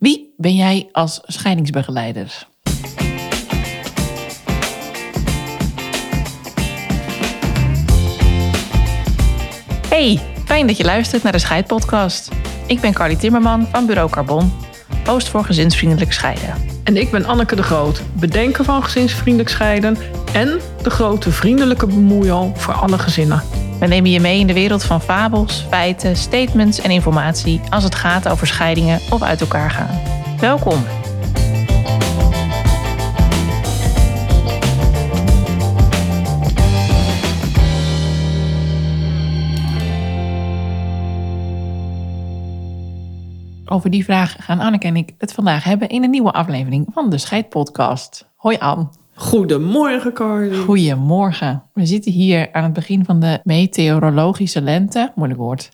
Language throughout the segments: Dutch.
Wie ben jij als scheidingsbegeleider? Hey, fijn dat je luistert naar de Scheidpodcast. Ik ben Carly Timmerman van Bureau Carbon, host voor gezinsvriendelijk scheiden. En ik ben Anneke de Groot, bedenker van gezinsvriendelijk scheiden en de grote vriendelijke bemoeial voor alle gezinnen. We nemen je mee in de wereld van fabels, feiten, statements en informatie als het gaat over scheidingen of uit elkaar gaan. Welkom! Over die vraag gaan Anneke en ik het vandaag hebben in een nieuwe aflevering van de Scheidpodcast. Hoi Anne. Goedemorgen, Carly. Goedemorgen. We zitten hier aan het begin van de meteorologische lente. Moeilijk woord.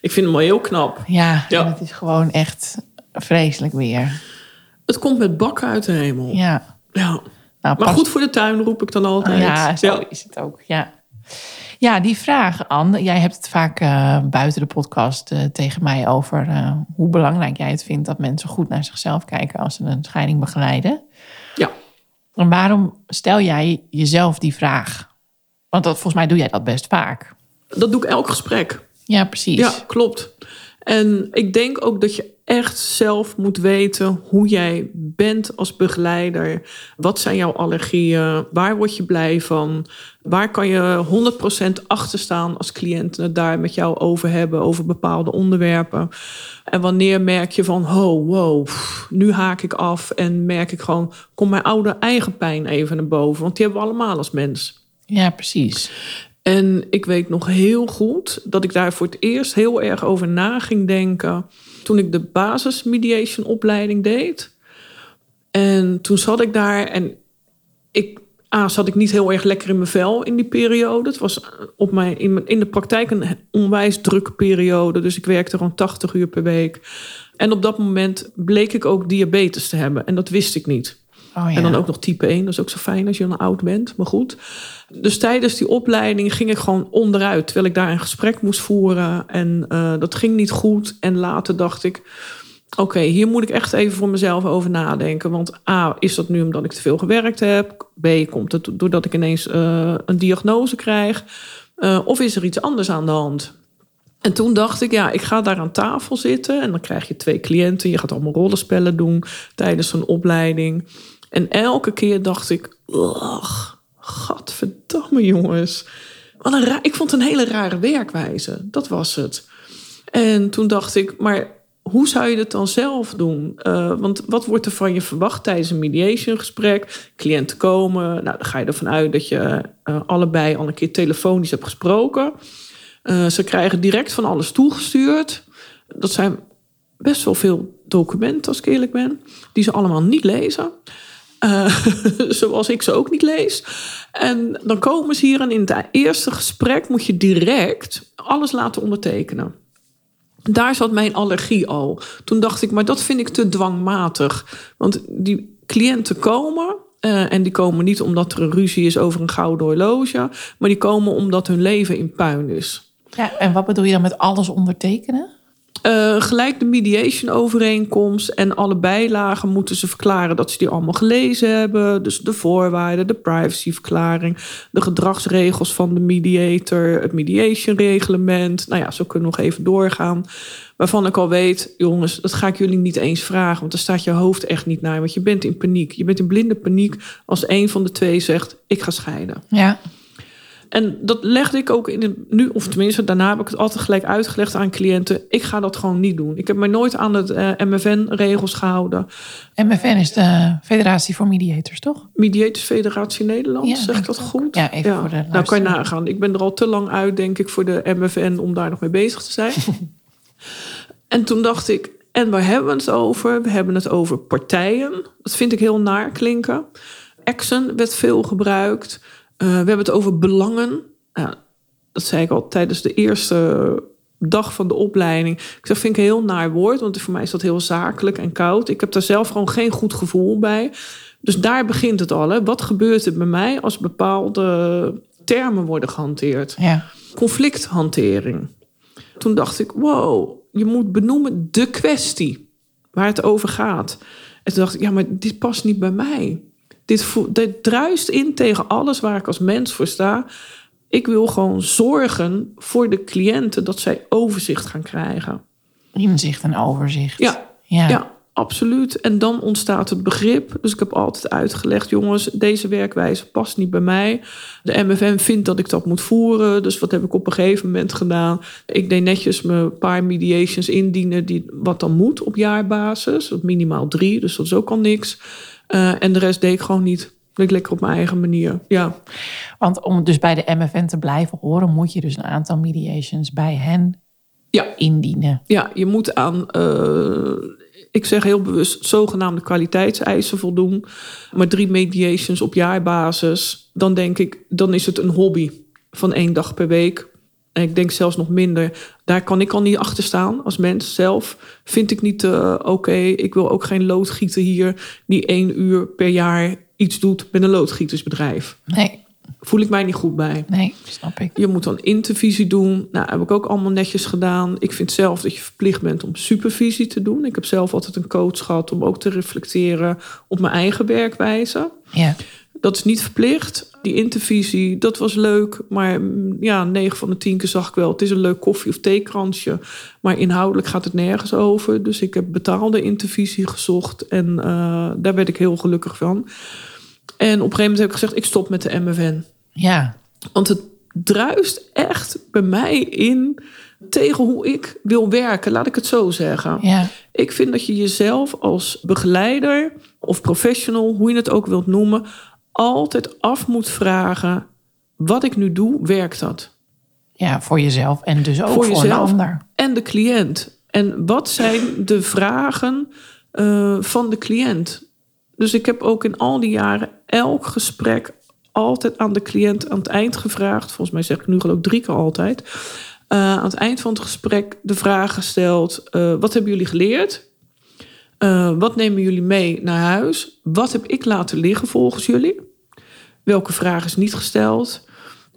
Ik vind hem al heel knap. Ja, het is gewoon echt vreselijk weer. Het komt met bakken uit de hemel. Ja. Nou, maar goed voor de tuin roep ik dan altijd. Zo is het ook, ja. Ja, die vraag, Anne. Jij hebt het vaak buiten de podcast tegen mij over hoe belangrijk jij het vindt dat mensen goed naar zichzelf kijken als ze een scheiding begeleiden. Ja. En waarom stel jij jezelf die vraag? Want volgens mij doe jij dat best vaak. Dat doe ik elk gesprek. Ja, precies. Ja, klopt. En ik denk ook dat je echt zelf moet weten hoe jij bent als begeleider. Wat zijn jouw allergieën? Waar word je blij van? Waar kan je 100% achter staan als cliënten het daar met jou over hebben, over bepaalde onderwerpen? En wanneer merk je van, nu haak ik af en merk ik gewoon, kom mijn oude eigen pijn even naar boven. Want die hebben we allemaal als mens. Ja, precies. En ik weet nog heel goed dat ik daar voor het eerst heel erg over na ging denken toen ik de basis mediation opleiding deed. En toen zat ik daar en zat ik niet heel erg lekker in mijn vel in die periode. Het was in de praktijk een onwijs drukke periode. Dus ik werkte rond 80 uur per week. En op dat moment bleek ik ook diabetes te hebben. En dat wist ik niet. Oh ja. En dan ook nog type 1. Dat is ook zo fijn als je dan oud bent, maar goed. Dus tijdens die opleiding ging ik gewoon onderuit. Terwijl ik daar een gesprek moest voeren. En dat ging niet goed. En later dacht ik, oké, hier moet ik echt even voor mezelf over nadenken. Want A, is dat nu omdat ik te veel gewerkt heb? B, komt het doordat ik ineens een diagnose krijg? Of is er iets anders aan de hand? En toen dacht ik, ik ga daar aan tafel zitten. En dan krijg je 2 cliënten. Je gaat allemaal rollenspellen doen tijdens een opleiding. En elke keer dacht ik, gadverdamme jongens. Ik vond het een hele rare werkwijze. Dat was het. En toen dacht ik, maar hoe zou je dat dan zelf doen? Want wat wordt er van je verwacht tijdens een mediation gesprek? Cliënten komen, dan ga je ervan uit dat je allebei al een keer telefonisch hebt gesproken. Ze krijgen direct van alles toegestuurd. Dat zijn best wel veel documenten, als ik eerlijk ben, die ze allemaal niet lezen. Zoals ik ze ook niet lees. En dan komen ze hier en in het eerste gesprek moet je direct alles laten ondertekenen. Daar zat mijn allergie al. Toen dacht ik, maar dat vind ik te dwangmatig. Want die cliënten komen, en die komen niet omdat er een ruzie is over een gouden horloge, maar die komen omdat hun leven in puin is. Ja, en wat bedoel je dan met alles ondertekenen? Gelijk de mediation overeenkomst en alle bijlagen moeten ze verklaren dat ze die allemaal gelezen hebben. Dus de voorwaarden, de privacyverklaring, de gedragsregels van de mediator, het mediation reglement. Nou ja, zo kunnen we nog even doorgaan. Waarvan ik al weet, jongens, dat ga ik jullie niet eens vragen, want daar staat je hoofd echt niet naar. Want je bent in paniek. Je bent in blinde paniek als één van de twee zegt, ik ga scheiden. Ja. En dat legde ik ook daarna heb ik het altijd gelijk uitgelegd aan cliënten. Ik ga dat gewoon niet doen. Ik heb mij nooit aan de MFN-regels gehouden. MFN is de Federatie voor Mediators, toch? Mediators Federatie Nederland, zeg ik dat goed? Ja, even voor de luisteraar. Nou, kan je nagaan. Ik ben er al te lang uit, denk ik, voor de MFN om daar nog mee bezig te zijn. En toen dacht ik, en waar hebben we het over? We hebben het over partijen. Dat vind ik heel naar klinken. Action werd veel gebruikt. We hebben het over belangen. Dat zei ik al tijdens de eerste dag van de opleiding. Ik zeg, vind ik een heel naar woord, want voor mij is dat heel zakelijk en koud. Ik heb daar zelf gewoon geen goed gevoel bij. Dus daar begint het al. Hè. Wat gebeurt er bij mij als bepaalde termen worden gehanteerd? Ja. Conflicthantering. Toen dacht ik, je moet benoemen de kwestie waar het over gaat. En toen dacht ik, ja, maar dit past niet bij mij. Dit druist in tegen alles waar ik als mens voor sta. Ik wil gewoon zorgen voor de cliënten dat zij overzicht gaan krijgen. Inzicht en overzicht. Ja, absoluut. En dan ontstaat het begrip. Dus ik heb altijd uitgelegd, jongens, deze werkwijze past niet bij mij. De MFM vindt dat ik dat moet voeren. Dus wat heb ik op een gegeven moment gedaan? Ik deed netjes mijn paar mediations indienen, wat dan moet op jaarbasis. Minimaal 3, dus dat is ook al niks. En de rest deed ik gewoon niet. Ik lekker op mijn eigen manier, ja. Want om dus bij de MFN te blijven horen, moet je dus een aantal mediations bij hen indienen. Ja, je moet aan, ik zeg heel bewust, zogenaamde kwaliteitseisen voldoen. Maar 3 mediations op jaarbasis, dan denk ik, dan is het een hobby van 1 dag per week. En ik denk zelfs nog minder. Daar kan ik al niet achter staan als mens zelf. Vind ik niet oké. Ik wil ook geen loodgieter hier die 1 uur per jaar iets doet met een loodgietersbedrijf. Nee. Voel ik mij niet goed bij. Nee, snap ik. Je moet dan intervisie doen. Nou, heb ik ook allemaal netjes gedaan. Ik vind zelf dat je verplicht bent om supervisie te doen. Ik heb zelf altijd een coach gehad om ook te reflecteren op mijn eigen werkwijze. Ja. Dat is niet verplicht. Die intervisie, dat was leuk. Maar ja, 9 van de 10 keer zag ik wel, het is een leuk koffie- of theekransje. Maar inhoudelijk gaat het nergens over. Dus ik heb betaalde intervisie gezocht. En daar werd ik heel gelukkig van. En op een gegeven moment heb ik gezegd, ik stop met de MFN. Ja. Want het druist echt bij mij in tegen hoe ik wil werken. Laat ik het zo zeggen. Ja. Ik vind dat je jezelf als begeleider of professional, hoe je het ook wilt noemen, altijd af moet vragen, wat ik nu doe, werkt dat? Ja, voor jezelf en dus ook voor een ander. En de cliënt. En wat zijn de vragen van de cliënt? Dus ik heb ook in al die jaren elk gesprek altijd aan de cliënt aan het eind gevraagd. Volgens mij zeg ik nu geloof ik 3 keer altijd. Aan het eind van het gesprek de vraag gesteld, wat hebben jullie geleerd? Wat nemen jullie mee naar huis? Wat heb ik laten liggen volgens jullie? Welke vraag is niet gesteld?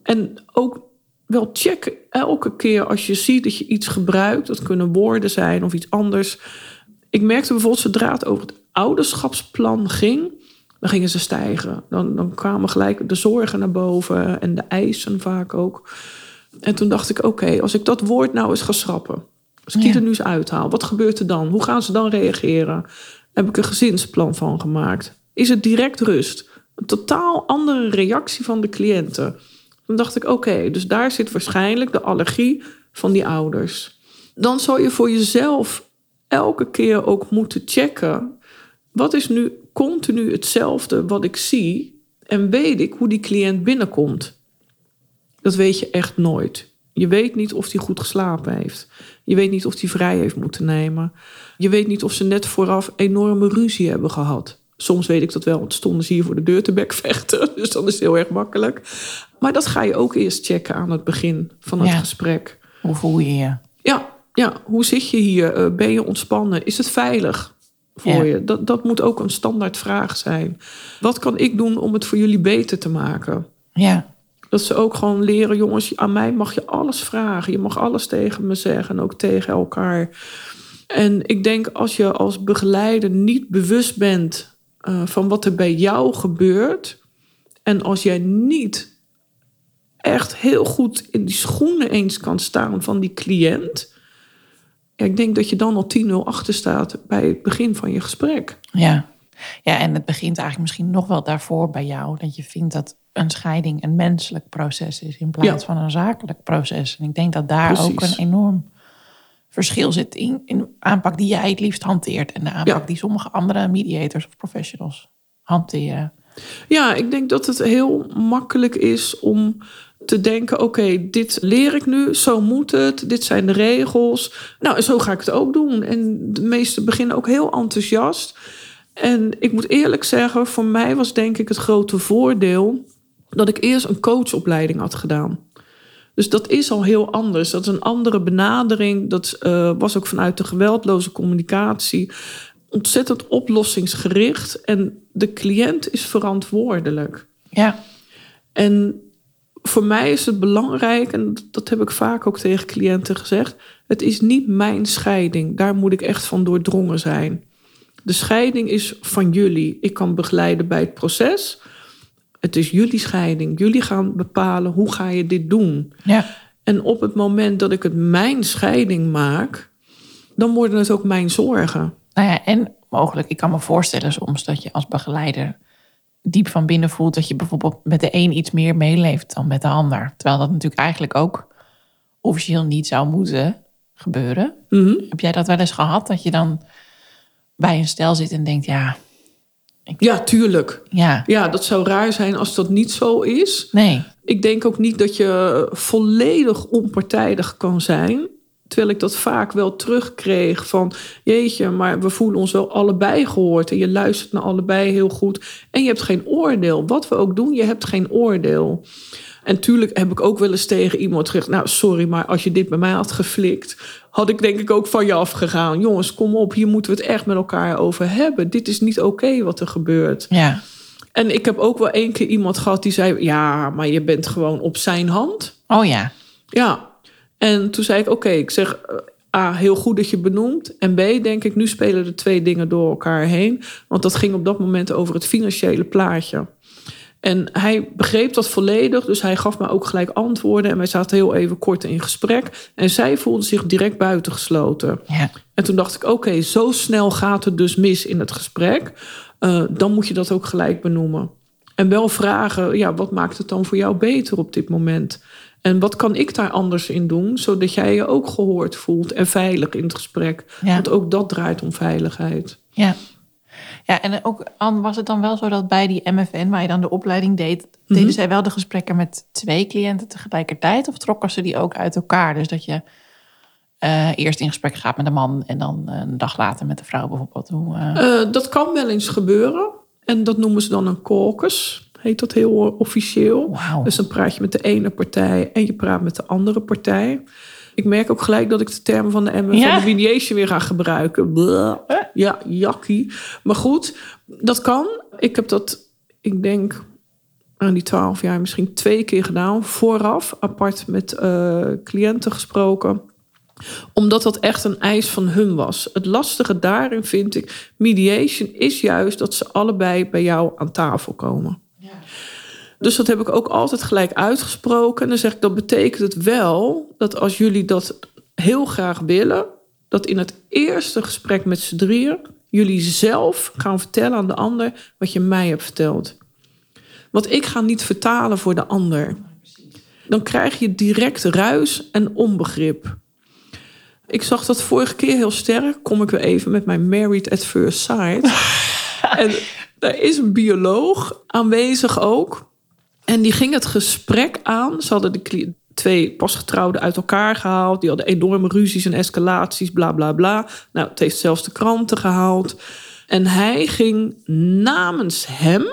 En ook wel checken elke keer als je ziet dat je iets gebruikt. Dat kunnen woorden zijn of iets anders. Ik merkte bijvoorbeeld zodra het over het ouderschapsplan ging, dan gingen ze stijgen. Dan kwamen gelijk de zorgen naar boven en de eisen vaak ook. En toen dacht ik, oké, als ik dat woord nou eens ga schrappen, als ik die er nu eens uithaal, wat gebeurt er dan? Hoe gaan ze dan reageren? Heb ik een gezinsplan van gemaakt? Is het direct rust? Een totaal andere reactie van de cliënten. Dan dacht ik, oké, dus daar zit waarschijnlijk de allergie van die ouders. Dan zou je voor jezelf elke keer ook moeten checken, wat is nu continu hetzelfde wat ik zie en weet ik hoe die cliënt binnenkomt? Dat weet je echt nooit. Je weet niet of hij goed geslapen heeft. Je weet niet of hij vrij heeft moeten nemen. Je weet niet of ze net vooraf enorme ruzie hebben gehad. Soms weet ik dat wel, want stonden ze hier voor de deur te bekvechten. Dus dan is het heel erg makkelijk. Maar dat ga je ook eerst checken aan het begin van het gesprek. Hoe voel je je? Ja, hoe zit je hier? Ben je ontspannen? Is het veilig voor je? Dat moet ook een standaard vraag zijn. Wat kan ik doen om het voor jullie beter te maken? Ja. Dat ze ook gewoon leren, jongens, aan mij mag je alles vragen. Je mag alles tegen me zeggen en ook tegen elkaar. En ik denk, als je als begeleider niet bewust bent van wat er bij jou gebeurt, en als jij niet echt heel goed in die schoenen eens kan staan van die cliënt, ik denk dat je dan al 10-0 achter staat bij het begin van je gesprek. Ja, en het begint eigenlijk misschien nog wel daarvoor bij jou, dat je vindt dat een scheiding een menselijk proces is in plaats van een zakelijk proces. En ik denk dat daar ook een enorm verschil zit in de aanpak die jij het liefst hanteert en de aanpak die sommige andere mediators of professionals hanteren. Ja, ik denk dat het heel makkelijk is om te denken, oké, dit leer ik nu, zo moet het, dit zijn de regels. Nou, zo ga ik het ook doen. En de meesten beginnen ook heel enthousiast. En ik moet eerlijk zeggen, voor mij was denk ik het grote voordeel dat ik eerst een coachopleiding had gedaan. Dus dat is al heel anders. Dat is een andere benadering. Dat was ook vanuit de geweldloze communicatie. Ontzettend oplossingsgericht. En de cliënt is verantwoordelijk. Ja. En voor mij is het belangrijk, en dat heb ik vaak ook tegen cliënten gezegd, Het is niet mijn scheiding. Daar moet ik echt van doordrongen zijn. De scheiding is van jullie. Ik kan begeleiden bij het proces. Het is jullie scheiding. Jullie gaan bepalen hoe ga je dit doen. Ja. En op het moment dat ik het mijn scheiding maak, dan worden het ook mijn zorgen. Nou ja, en mogelijk, ik kan me voorstellen soms dat je als begeleider diep van binnen voelt dat je bijvoorbeeld met de een iets meer meeleeft dan met de ander. Terwijl dat natuurlijk eigenlijk ook officieel niet zou moeten gebeuren. Mm-hmm. Heb jij dat wel eens gehad? Dat je dan bij een stel zit en denkt, ja... Ja, tuurlijk. Ja, dat zou raar zijn als dat niet zo is. Nee. Ik denk ook niet dat je volledig onpartijdig kan zijn. Terwijl ik dat vaak wel terugkreeg van... jeetje, maar we voelen ons wel allebei gehoord. En je luistert naar allebei heel goed. En je hebt geen oordeel. Wat we ook doen, je hebt geen oordeel. En tuurlijk heb ik ook wel eens tegen iemand gezegd... nou, sorry, maar als je dit bij mij had geflikt... had ik denk ik ook van je afgegaan. Jongens, kom op, hier moeten we het echt met elkaar over hebben. Dit is niet oké wat er gebeurt. Ja. En ik heb ook wel 1 keer iemand gehad die zei... ja, maar je bent gewoon op zijn hand. Oh ja. Ja. En toen zei ik, oké, ik zeg... A, heel goed dat je benoemt. En B, denk ik, nu spelen de 2 dingen door elkaar heen. Want dat ging op dat moment over het financiële plaatje. En hij begreep dat volledig, dus hij gaf me ook gelijk antwoorden. En wij zaten heel even kort in gesprek. En zij voelde zich direct buitengesloten. Ja. En toen dacht ik, oké, zo snel gaat het dus mis in het gesprek. Dan moet je dat ook gelijk benoemen. En wel vragen, ja, wat maakt het dan voor jou beter op dit moment? En wat kan ik daar anders in doen, zodat jij je ook gehoord voelt en veilig in het gesprek? Ja. Want ook dat draait om veiligheid. Ja. Ja, en ook, Anne, was het dan wel zo dat bij die MFN, waar je dan de opleiding deed... Mm-hmm. deden zij wel de gesprekken met 2 cliënten tegelijkertijd? Of trokken ze die ook uit elkaar? Dus dat je eerst in gesprek gaat met een man en dan een dag later met de vrouw bijvoorbeeld. Dat kan wel eens gebeuren. En dat noemen ze dan een caucus, heet dat heel officieel. Wow. Dus dan praat je met de ene partij en je praat met de andere partij. Ik merk ook gelijk dat ik de termen van de mediation weer ga gebruiken. Blah. Ja, jakkie. Maar goed, dat kan. Ik heb dat, ik denk, aan die 12 jaar misschien 2 keer gedaan. Vooraf, apart met cliënten gesproken. Omdat dat echt een eis van hun was. Het lastige daarin vind ik, mediation is juist dat ze allebei bij jou aan tafel komen. Ja. Dus dat heb ik ook altijd gelijk uitgesproken. En dan zeg ik, dat betekent het wel dat als jullie dat heel graag willen... dat in het eerste gesprek met z'n drieën... jullie zelf gaan vertellen aan de ander wat je mij hebt verteld. Want ik ga niet vertalen voor de ander. Dan krijg je direct ruis en onbegrip. Ik zag dat vorige keer heel sterk. Kom ik weer even met mijn Married at First Sight. En daar is een bioloog aanwezig ook... En die ging het gesprek aan. Ze hadden de 2 pasgetrouwden uit elkaar gehaald. Die hadden enorme ruzies en escalaties, bla, bla, bla. Nou, het heeft zelfs de kranten gehaald. En hij ging namens hem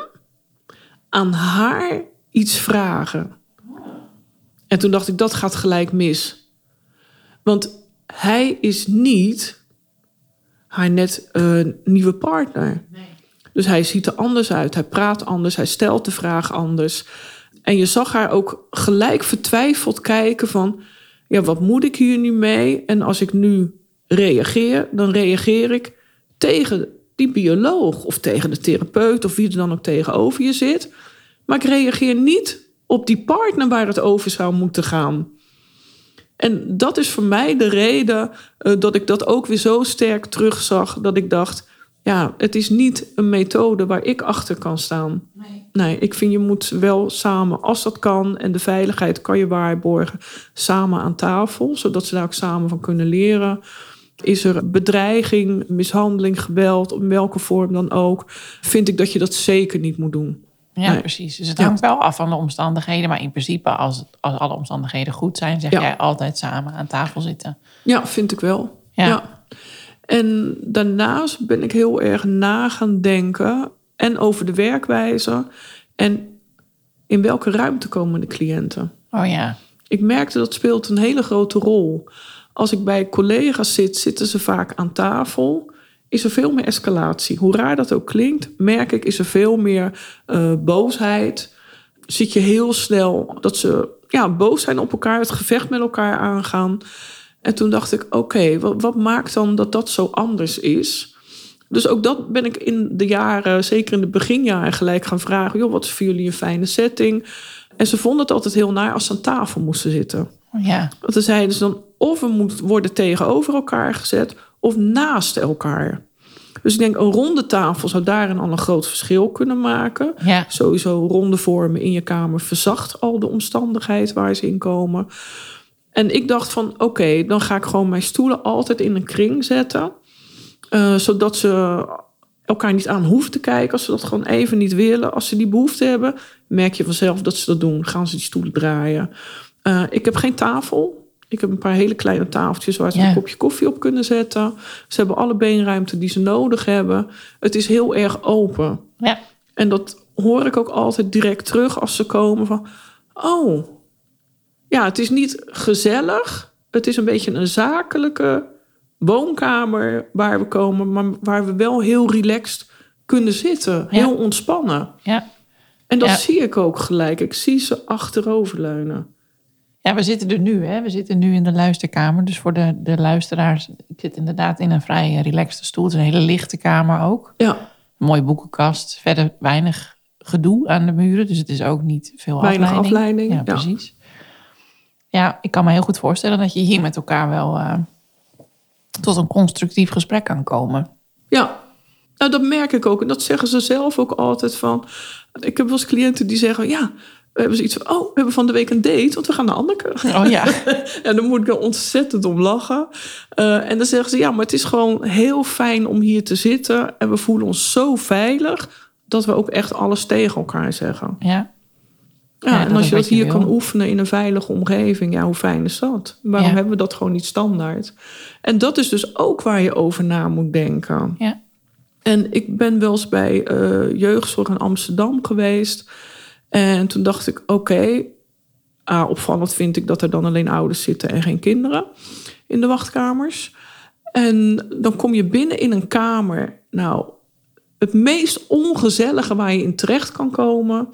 aan haar iets vragen. En toen dacht ik, dat gaat gelijk mis. Want hij is niet haar net nieuwe partner. Nee. Dus hij ziet er anders uit, hij praat anders, hij stelt de vraag anders. En je zag haar ook gelijk vertwijfeld kijken van... ja, wat moet ik hier nu mee? En als ik nu reageer, dan reageer ik tegen die bioloog... of tegen de therapeut of wie er dan ook tegenover je zit. Maar ik reageer niet op die partner waar het over zou moeten gaan. En dat is voor mij de reden dat ik dat ook weer zo sterk terugzag... dat ik dacht... ja, het is niet een methode waar ik achter kan staan. Nee, ik vind je moet wel samen, als dat kan... en de veiligheid kan je waarborgen, samen aan tafel... zodat ze daar ook samen van kunnen leren. Is er bedreiging, mishandeling, geweld, op welke vorm dan ook... vind ik dat je dat zeker niet moet doen. Ja, nee. Precies. Dus het hangt wel af van de omstandigheden... maar in principe, als alle omstandigheden goed zijn... zeg jij altijd samen aan tafel zitten. Ja, vind ik wel. Ja. En daarnaast ben ik heel erg na gaan denken... en over de werkwijze... en in welke ruimte komen de cliënten. Oh ja. Ik merkte dat speelt een hele grote rol. Als ik bij collega's zit, zitten ze vaak aan tafel... is er veel meer escalatie. Hoe raar dat ook klinkt, merk ik, is er veel meer boosheid. Zit je heel snel dat ze boos zijn op elkaar... het gevecht met elkaar aangaan... En toen dacht ik, oké, wat maakt dan dat zo anders is? Dus ook dat ben ik in de jaren, zeker in de beginjaren, gelijk gaan vragen. Joh, wat is voor jullie een fijne setting? En ze vonden het altijd heel naar als ze aan tafel moesten zitten. Ja. Want ze zeiden dus dan, of we moeten worden tegenover elkaar gezet, of naast elkaar. Dus ik denk, een ronde tafel zou daarin al een groot verschil kunnen maken. Ja. Sowieso ronde vormen in je kamer verzacht al de omstandigheid waar ze in komen. En ik dacht van, oké, dan ga ik gewoon mijn stoelen altijd in een kring zetten. Zodat ze elkaar niet aan hoeven te kijken. Als ze dat gewoon even niet willen. Als ze die behoefte hebben, merk je vanzelf dat ze dat doen. Gaan ze die stoelen draaien. Ik heb geen tafel. Ik heb een paar hele kleine tafeltjes waar ze een kopje koffie op kunnen zetten. Ze hebben alle beenruimte die ze nodig hebben. Het is heel erg open. Ja. En dat hoor ik ook altijd direct terug als ze komen van... oh, ja, het is niet gezellig. Het is een beetje een zakelijke woonkamer waar we komen... maar waar we wel heel relaxed kunnen zitten. Ja. Heel ontspannen. Ja. En dat zie ik ook gelijk. Ik zie ze achteroverleunen. Ja, we zitten er nu, hè? We zitten nu in de luisterkamer. Dus voor de luisteraars, ik zit inderdaad in een vrij relaxte stoel. Het is een hele lichte kamer ook. Ja. Een mooie boekenkast. Verder weinig gedoe aan de muren. Dus het is ook niet veel weinig afleiding. Ja, precies. Ja, ik kan me heel goed voorstellen dat je hier met elkaar wel tot een constructief gesprek kan komen. Ja, nou dat merk ik ook. En dat zeggen ze zelf ook altijd van... Ik heb wel eens cliënten die zeggen... ja. We hebben zoiets van, we hebben van de week een date, want we gaan naar Anneke. Oh ja. En dan moet ik er ontzettend om lachen. En dan zeggen ze, ja, maar het is gewoon heel fijn om hier te zitten. En we voelen ons zo veilig, dat we ook echt alles tegen elkaar zeggen. Ja. Ja, en als je dat hier kan oefenen in een veilige omgeving, ja, hoe fijn is dat? Waarom hebben we dat gewoon niet standaard? En dat is dus ook waar je over na moet denken. Ja. En ik ben wel eens bij jeugdzorg in Amsterdam geweest... En toen dacht ik, oké, opvallend vind ik dat er dan alleen ouders zitten en geen kinderen in de wachtkamers. En dan kom je binnen in een kamer. Nou, het meest ongezellige waar je in terecht kan komen.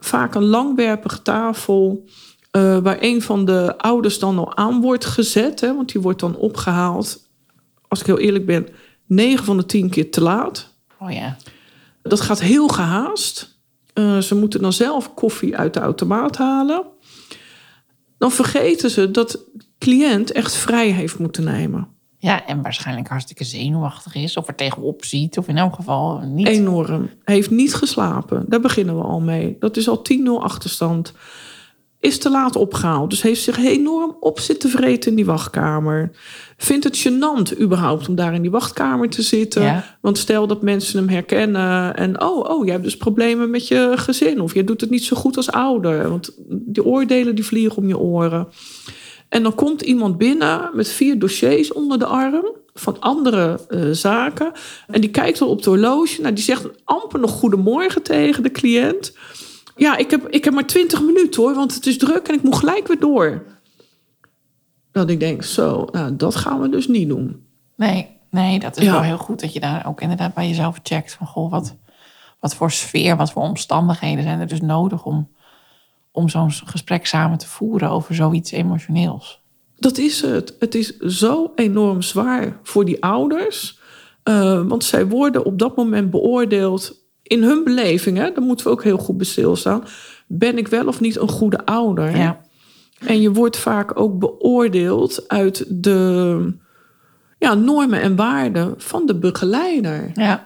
Vaak een langwerpige tafel waar een van de ouders dan al aan wordt gezet. Hè, want die wordt dan opgehaald, als ik heel eerlijk ben, 9 van de 10 keer te laat. Oh ja. Dat gaat heel gehaast. Ze moeten dan zelf koffie uit de automaat halen. Dan vergeten ze dat de cliënt echt vrij heeft moeten nemen. Ja, en waarschijnlijk hartstikke zenuwachtig is. Of er tegenop ziet, of in elk geval niet. Enorm. Heeft niet geslapen. Daar beginnen we al mee. Dat is al 10-0 achterstand. Is te laat opgehaald. Dus heeft zich enorm op zitten vreten in die wachtkamer. Vindt het gênant überhaupt om daar in die wachtkamer te zitten. Ja. Want stel dat mensen hem herkennen. En jij hebt dus problemen met je gezin. Of je doet het niet zo goed als ouder. Want die oordelen die vliegen om je oren. En dan komt iemand binnen met 4 dossiers onder de arm. Van andere zaken. En die kijkt al op het horloge. Nou, die zegt amper nog goedemorgen tegen de cliënt. Ja, ik heb maar 20 minuten hoor, want het is druk en ik moet gelijk weer door. Dat ik denk, dat gaan we dus niet doen. Nee, dat is wel heel goed dat je daar ook inderdaad bij jezelf checkt. Van goh, wat voor sfeer, wat voor omstandigheden zijn er dus nodig om zo'n gesprek samen te voeren over zoiets emotioneels? Dat is het. Het is zo enorm zwaar voor die ouders. Want zij worden op dat moment beoordeeld... In hun beleving, hè, daar moeten we ook heel goed bij stilstaan... ben ik wel of niet een goede ouder? Ja. En je wordt vaak ook beoordeeld uit de normen en waarden van de begeleider. Ja.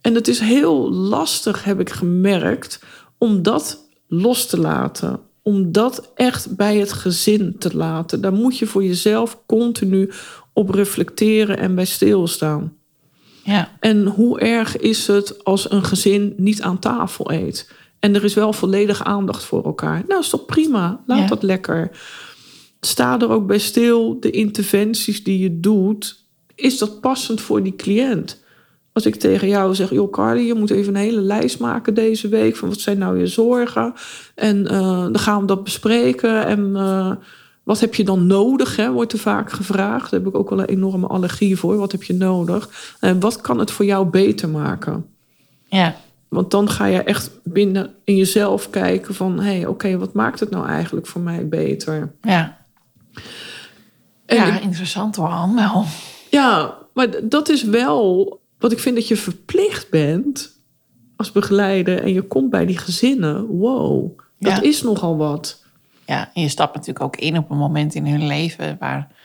En dat is heel lastig, heb ik gemerkt, om dat los te laten. Om dat echt bij het gezin te laten. Daar moet je voor jezelf continu op reflecteren en bij stilstaan. Ja. En hoe erg is het als een gezin niet aan tafel eet? En er is wel volledig aandacht voor elkaar. Nou, is toch prima. Laat dat lekker. Sta er ook bij stil. De interventies die je doet, is dat passend voor die cliënt? Als ik tegen jou zeg, joh Carly, je moet even een hele lijst maken deze week. Van wat zijn nou je zorgen? En dan gaan we dat bespreken. En wat heb je dan nodig, hè? Wordt er vaak gevraagd. Daar heb ik ook wel een enorme allergie voor. Wat heb je nodig? En wat kan het voor jou beter maken? Ja. Want dan ga je echt binnen in jezelf kijken van... hey, oké, wat maakt het nou eigenlijk voor mij beter? Ja. Ja, interessant hoor, wel. Ja, maar dat is wel wat ik vind dat je verplicht bent als begeleider. En je komt bij die gezinnen. Wow, dat is nogal wat. Ja, en je stapt natuurlijk ook in op een moment in hun leven waar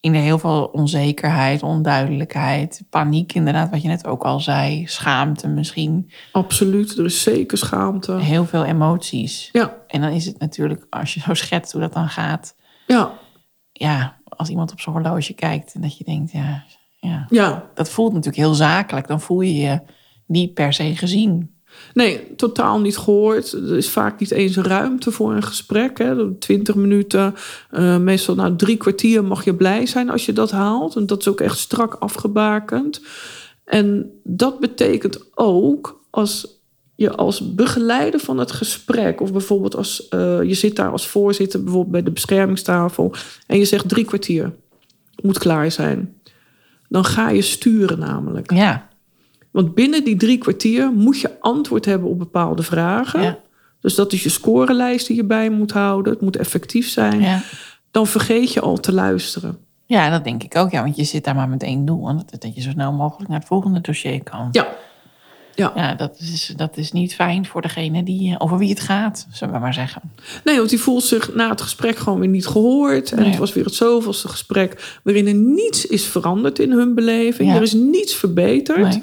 in heel veel onzekerheid, onduidelijkheid, paniek inderdaad, wat je net ook al zei, schaamte misschien. Absoluut, er is zeker schaamte. Heel veel emoties. Ja. En dan is het natuurlijk, als je zo schetst hoe dat dan gaat. Ja. Ja, als iemand op zo'n horloge kijkt en dat je denkt, ja. Dat voelt natuurlijk heel zakelijk. Dan voel je je niet per se gezien. Nee, totaal niet gehoord. Er is vaak niet eens ruimte voor een gesprek. Hè. 20 minuten, meestal na 3 kwartier mag je blij zijn als je dat haalt. En dat is ook echt strak afgebakend. En dat betekent ook als je als begeleider van het gesprek, of bijvoorbeeld als je zit daar als voorzitter bijvoorbeeld bij de beschermingstafel en je zegt 3 kwartier, moet klaar zijn. Dan ga je sturen namelijk. Ja. Want binnen die 3 kwartier moet je antwoord hebben op bepaalde vragen. Ja. Dus dat is je scorenlijst die je bij moet houden. Het moet effectief zijn. Ja. Dan vergeet je al te luisteren. Ja, dat denk ik ook. Ja, want je zit daar maar met 1 doel. En dat je zo snel mogelijk naar het volgende dossier kan. Ja. Ja, ja, dat is niet fijn voor degene die over wie het gaat, zullen we maar zeggen. Nee, want die voelt zich na het gesprek gewoon weer niet gehoord. En het was weer het zoveelste gesprek waarin er niets is veranderd in hun beleving. Ja. Er is niets verbeterd. Nee.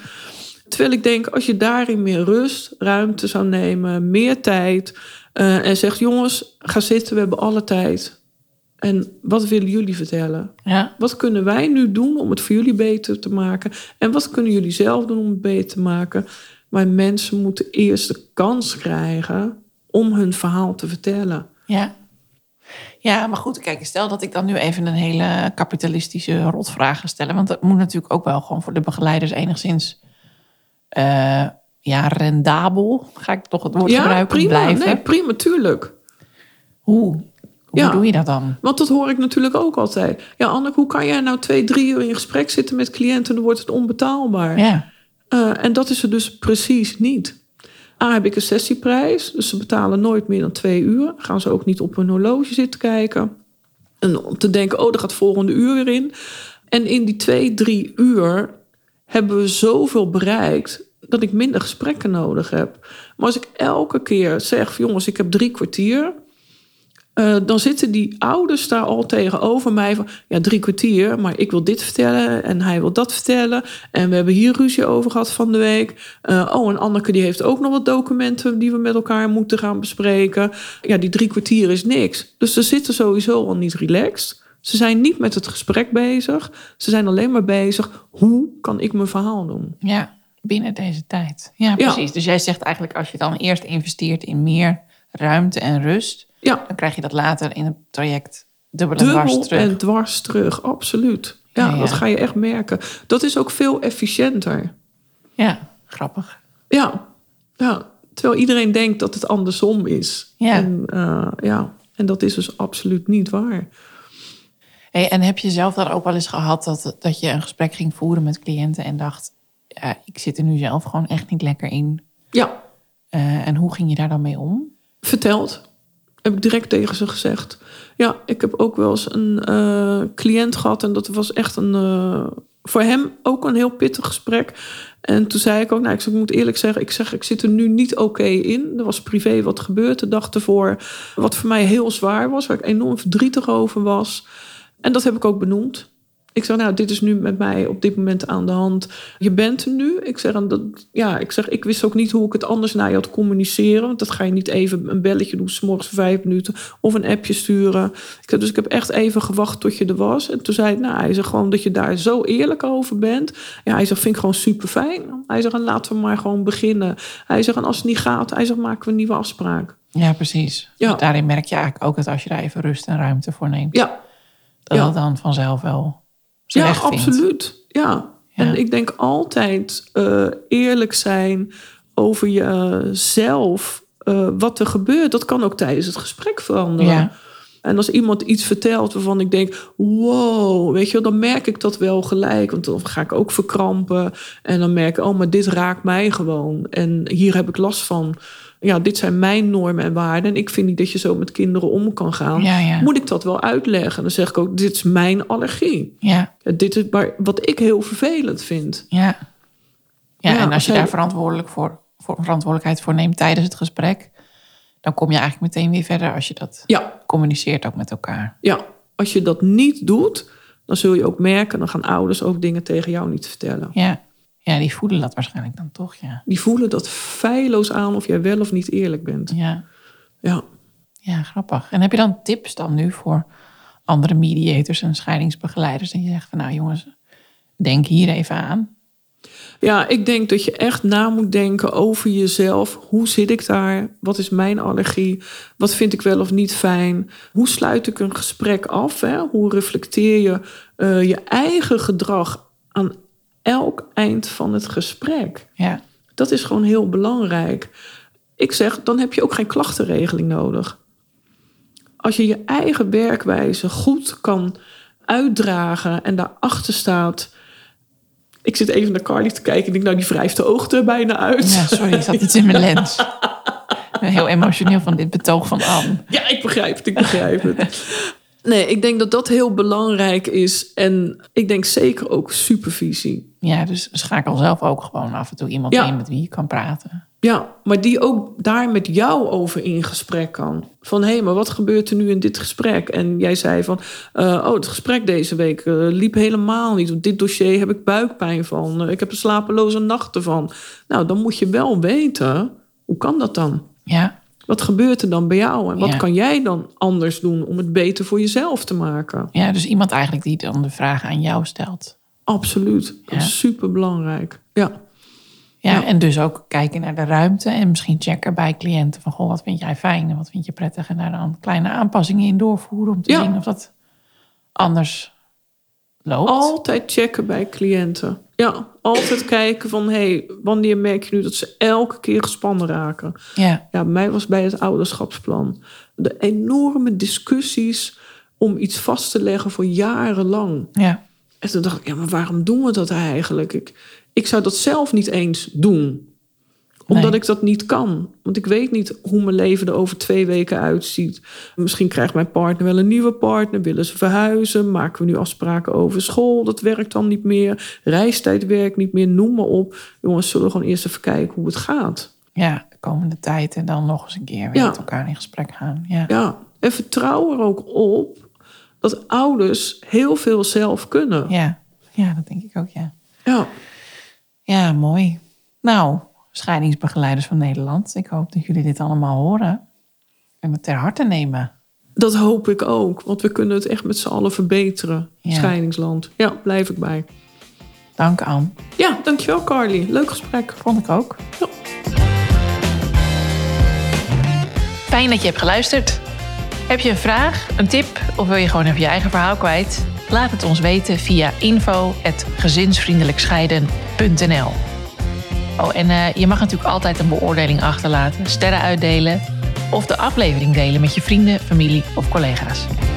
Terwijl ik denk, als je daarin meer rust, ruimte zou nemen, meer tijd. En zegt, jongens, ga zitten, we hebben alle tijd. En wat willen jullie vertellen? Ja. Wat kunnen wij nu doen om het voor jullie beter te maken? En wat kunnen jullie zelf doen om het beter te maken? Maar mensen moeten eerst de kans krijgen om hun verhaal te vertellen. Ja, ja, maar goed, kijk, stel dat ik dan nu even een hele kapitalistische rotvraag ga stellen. Want dat moet natuurlijk ook wel gewoon voor de begeleiders enigszins rendabel. Ga ik toch het woord gebruiken? Ja, prima, blijven. Nee, prima, tuurlijk. Hoe doe je dat dan? Want dat hoor ik natuurlijk ook altijd. Ja, Anneke, hoe kan jij nou 2-3 uur in gesprek zitten met cliënten en dan wordt het onbetaalbaar? Ja. En dat is het dus precies niet. A, heb ik een sessieprijs, dus ze betalen nooit meer dan 2 uur. Gaan ze ook niet op hun horloge zitten kijken. En om te denken, daar gaat volgende uur weer in. En in die 2-3 uur hebben we zoveel bereikt dat ik minder gesprekken nodig heb. Maar als ik elke keer zeg, jongens, ik heb 3 kwartier... dan zitten die ouders daar al tegenover mij van, 3 kwartier, maar ik wil dit vertellen en hij wil dat vertellen. En we hebben hier ruzie over gehad van de week. En Anneke die heeft ook nog wat documenten die we met elkaar moeten gaan bespreken. Ja, die 3 kwartier is niks. Dus ze zitten sowieso al niet relaxed. Ze zijn niet met het gesprek bezig. Ze zijn alleen maar bezig, hoe kan ik mijn verhaal doen? Ja, binnen deze tijd. Ja, precies. Ja. Dus jij zegt eigenlijk, als je dan eerst investeert in meer ruimte en rust, ja, dan krijg je dat later in het traject dubbel en dwars terug, absoluut. Ja, dat ga je echt merken. Dat is ook veel efficiënter. Ja, grappig. Ja, terwijl iedereen denkt dat het andersom is. Ja. En dat is dus absoluut niet waar. Hey, en heb je zelf daar ook wel eens gehad dat je een gesprek ging voeren met cliënten en dacht, ja, ik zit er nu zelf gewoon echt niet lekker in? Ja. En hoe ging je daar dan mee om? Verteld. Heb ik direct tegen ze gezegd. Ja, ik heb ook wel eens een cliënt gehad. En dat was echt voor hem ook een heel pittig gesprek. En toen zei ik ook, ik moet eerlijk zeggen, ik zit er nu niet oké in. Er was privé wat gebeurd de dag ervoor. Wat voor mij heel zwaar was. Waar ik enorm verdrietig over was. En dat heb ik ook benoemd. Ik zei, dit is nu met mij op dit moment aan de hand. Je bent er nu. Ik wist ook niet hoe ik het anders naar je had communiceren. Want dat ga je niet even een belletje doen, 's morgens 5 minuten. Of een appje sturen. Dus ik heb echt even gewacht tot je er was. En toen zei hij, hij zegt gewoon dat je daar zo eerlijk over bent. Ja, hij zegt, vind ik gewoon super fijn. Hij zegt, laten we maar gewoon beginnen. Hij zegt, en als het niet gaat, hij zegt, maken we een nieuwe afspraak. Ja, precies. Ja. Dus daarin merk je eigenlijk ook dat als je daar even rust en ruimte voor neemt, dat dan vanzelf wel. Ja, absoluut. Ja. En ik denk altijd eerlijk zijn over jezelf, wat er gebeurt. Dat kan ook tijdens het gesprek veranderen. Ja. En als iemand iets vertelt waarvan ik denk, wow, weet je wel, dan merk ik dat wel gelijk. Want dan ga ik ook verkrampen. En dan merk ik, oh, maar dit raakt mij gewoon. En hier heb ik last van. Ja, dit zijn mijn normen en waarden. En ik vind niet dat je zo met kinderen om kan gaan. Ja, ja. Moet ik dat wel uitleggen? Dan zeg ik ook, dit is mijn allergie. Ja. Dit is wat ik heel vervelend vind. Ja, ja, en als je daar verantwoordelijkheid voor neemt tijdens het gesprek, dan kom je eigenlijk meteen weer verder als je dat communiceert ook met elkaar. Ja, als je dat niet doet, dan zul je ook merken, dan gaan ouders ook dingen tegen jou niet vertellen. Ja. Ja, die voelen dat waarschijnlijk dan toch, ja. Die voelen dat feilloos aan of jij wel of niet eerlijk bent. Ja. Ja. Ja, grappig. En heb je dan tips dan nu voor andere mediators en scheidingsbegeleiders? En je zegt van, nou jongens, denk hier even aan. Ja, ik denk dat je echt na moet denken over jezelf. Hoe zit ik daar? Wat is mijn allergie? Wat vind ik wel of niet fijn? Hoe sluit ik een gesprek af? Hè? Hoe reflecteer je je eigen gedrag aan elk eind van het gesprek. Ja. Dat is gewoon heel belangrijk. Ik zeg, dan heb je ook geen klachtenregeling nodig. Als je je eigen werkwijze goed kan uitdragen en daarachter staat. Ik zit even naar Carly te kijken en denk, nou, die wrijft de oog er bijna uit. Ja, sorry, ik zat iets in mijn lens. Ik ben heel emotioneel van dit betoog van Anne. Ja, ik begrijp het. Nee, ik denk dat dat heel belangrijk is. En ik denk zeker ook supervisie. Ja, dus schakel zelf ook gewoon af en toe iemand in met wie je kan praten. Ja, maar die ook daar met jou over in gesprek kan. Van, hé, maar wat gebeurt er nu in dit gesprek? En jij zei van, het gesprek deze week liep helemaal niet. Op dit dossier heb ik buikpijn van. Ik heb een slapeloze nacht ervan. Nou, dan moet je wel weten, hoe kan dat dan? Ja. Wat gebeurt er dan bij jou? En wat kan jij dan anders doen om het beter voor jezelf te maken? Ja, dus iemand eigenlijk die dan de vraag aan jou stelt. Absoluut. Ja. Dat is superbelangrijk. Ja. Ja, ja, en dus ook kijken naar de ruimte. En misschien checken bij cliënten van, goh, wat vind jij fijn en wat vind je prettig? En daar dan kleine aanpassingen in doorvoeren om te zien of dat anders loopt. Altijd checken bij cliënten. Ja, altijd kijken van, hé, wanneer merk je nu dat ze elke keer gespannen raken? Ja. Ja, mij was bij het ouderschapsplan de enorme discussies om iets vast te leggen voor jarenlang. Ja. En toen dacht ik, ja, maar waarom doen we dat eigenlijk? Ik zou dat zelf niet eens doen. Omdat ik dat niet kan. Want ik weet niet hoe mijn leven er over 2 weken uitziet. Misschien krijgt mijn partner wel een nieuwe partner. Willen ze verhuizen? Maken we nu afspraken over school? Dat werkt dan niet meer. Reistijd werkt niet meer. Noem maar op. Jongens, zullen we gewoon eerst even kijken hoe het gaat. Ja, de komende tijd en dan nog eens een keer weer met elkaar in gesprek gaan. Ja. Ja, en vertrouw er ook op dat ouders heel veel zelf kunnen. Ja, ja, dat denk ik ook, ja. Ja, ja, mooi. Nou, scheidingsbegeleiders van Nederland. Ik hoop dat jullie dit allemaal horen en het ter harte nemen. Dat hoop ik ook, want we kunnen het echt met z'n allen verbeteren. Ja. Scheidingsland. Ja, blijf ik bij. Dank, Anne. Ja, dankjewel, Carly. Leuk gesprek. Vond ik ook. Ja. Fijn dat je hebt geluisterd. Heb je een vraag, een tip of wil je gewoon even je eigen verhaal kwijt? Laat het ons weten via info@gezinsvriendelijkscheiden.nl. Oh, en je mag natuurlijk altijd een beoordeling achterlaten, sterren uitdelen of de aflevering delen met je vrienden, familie of collega's.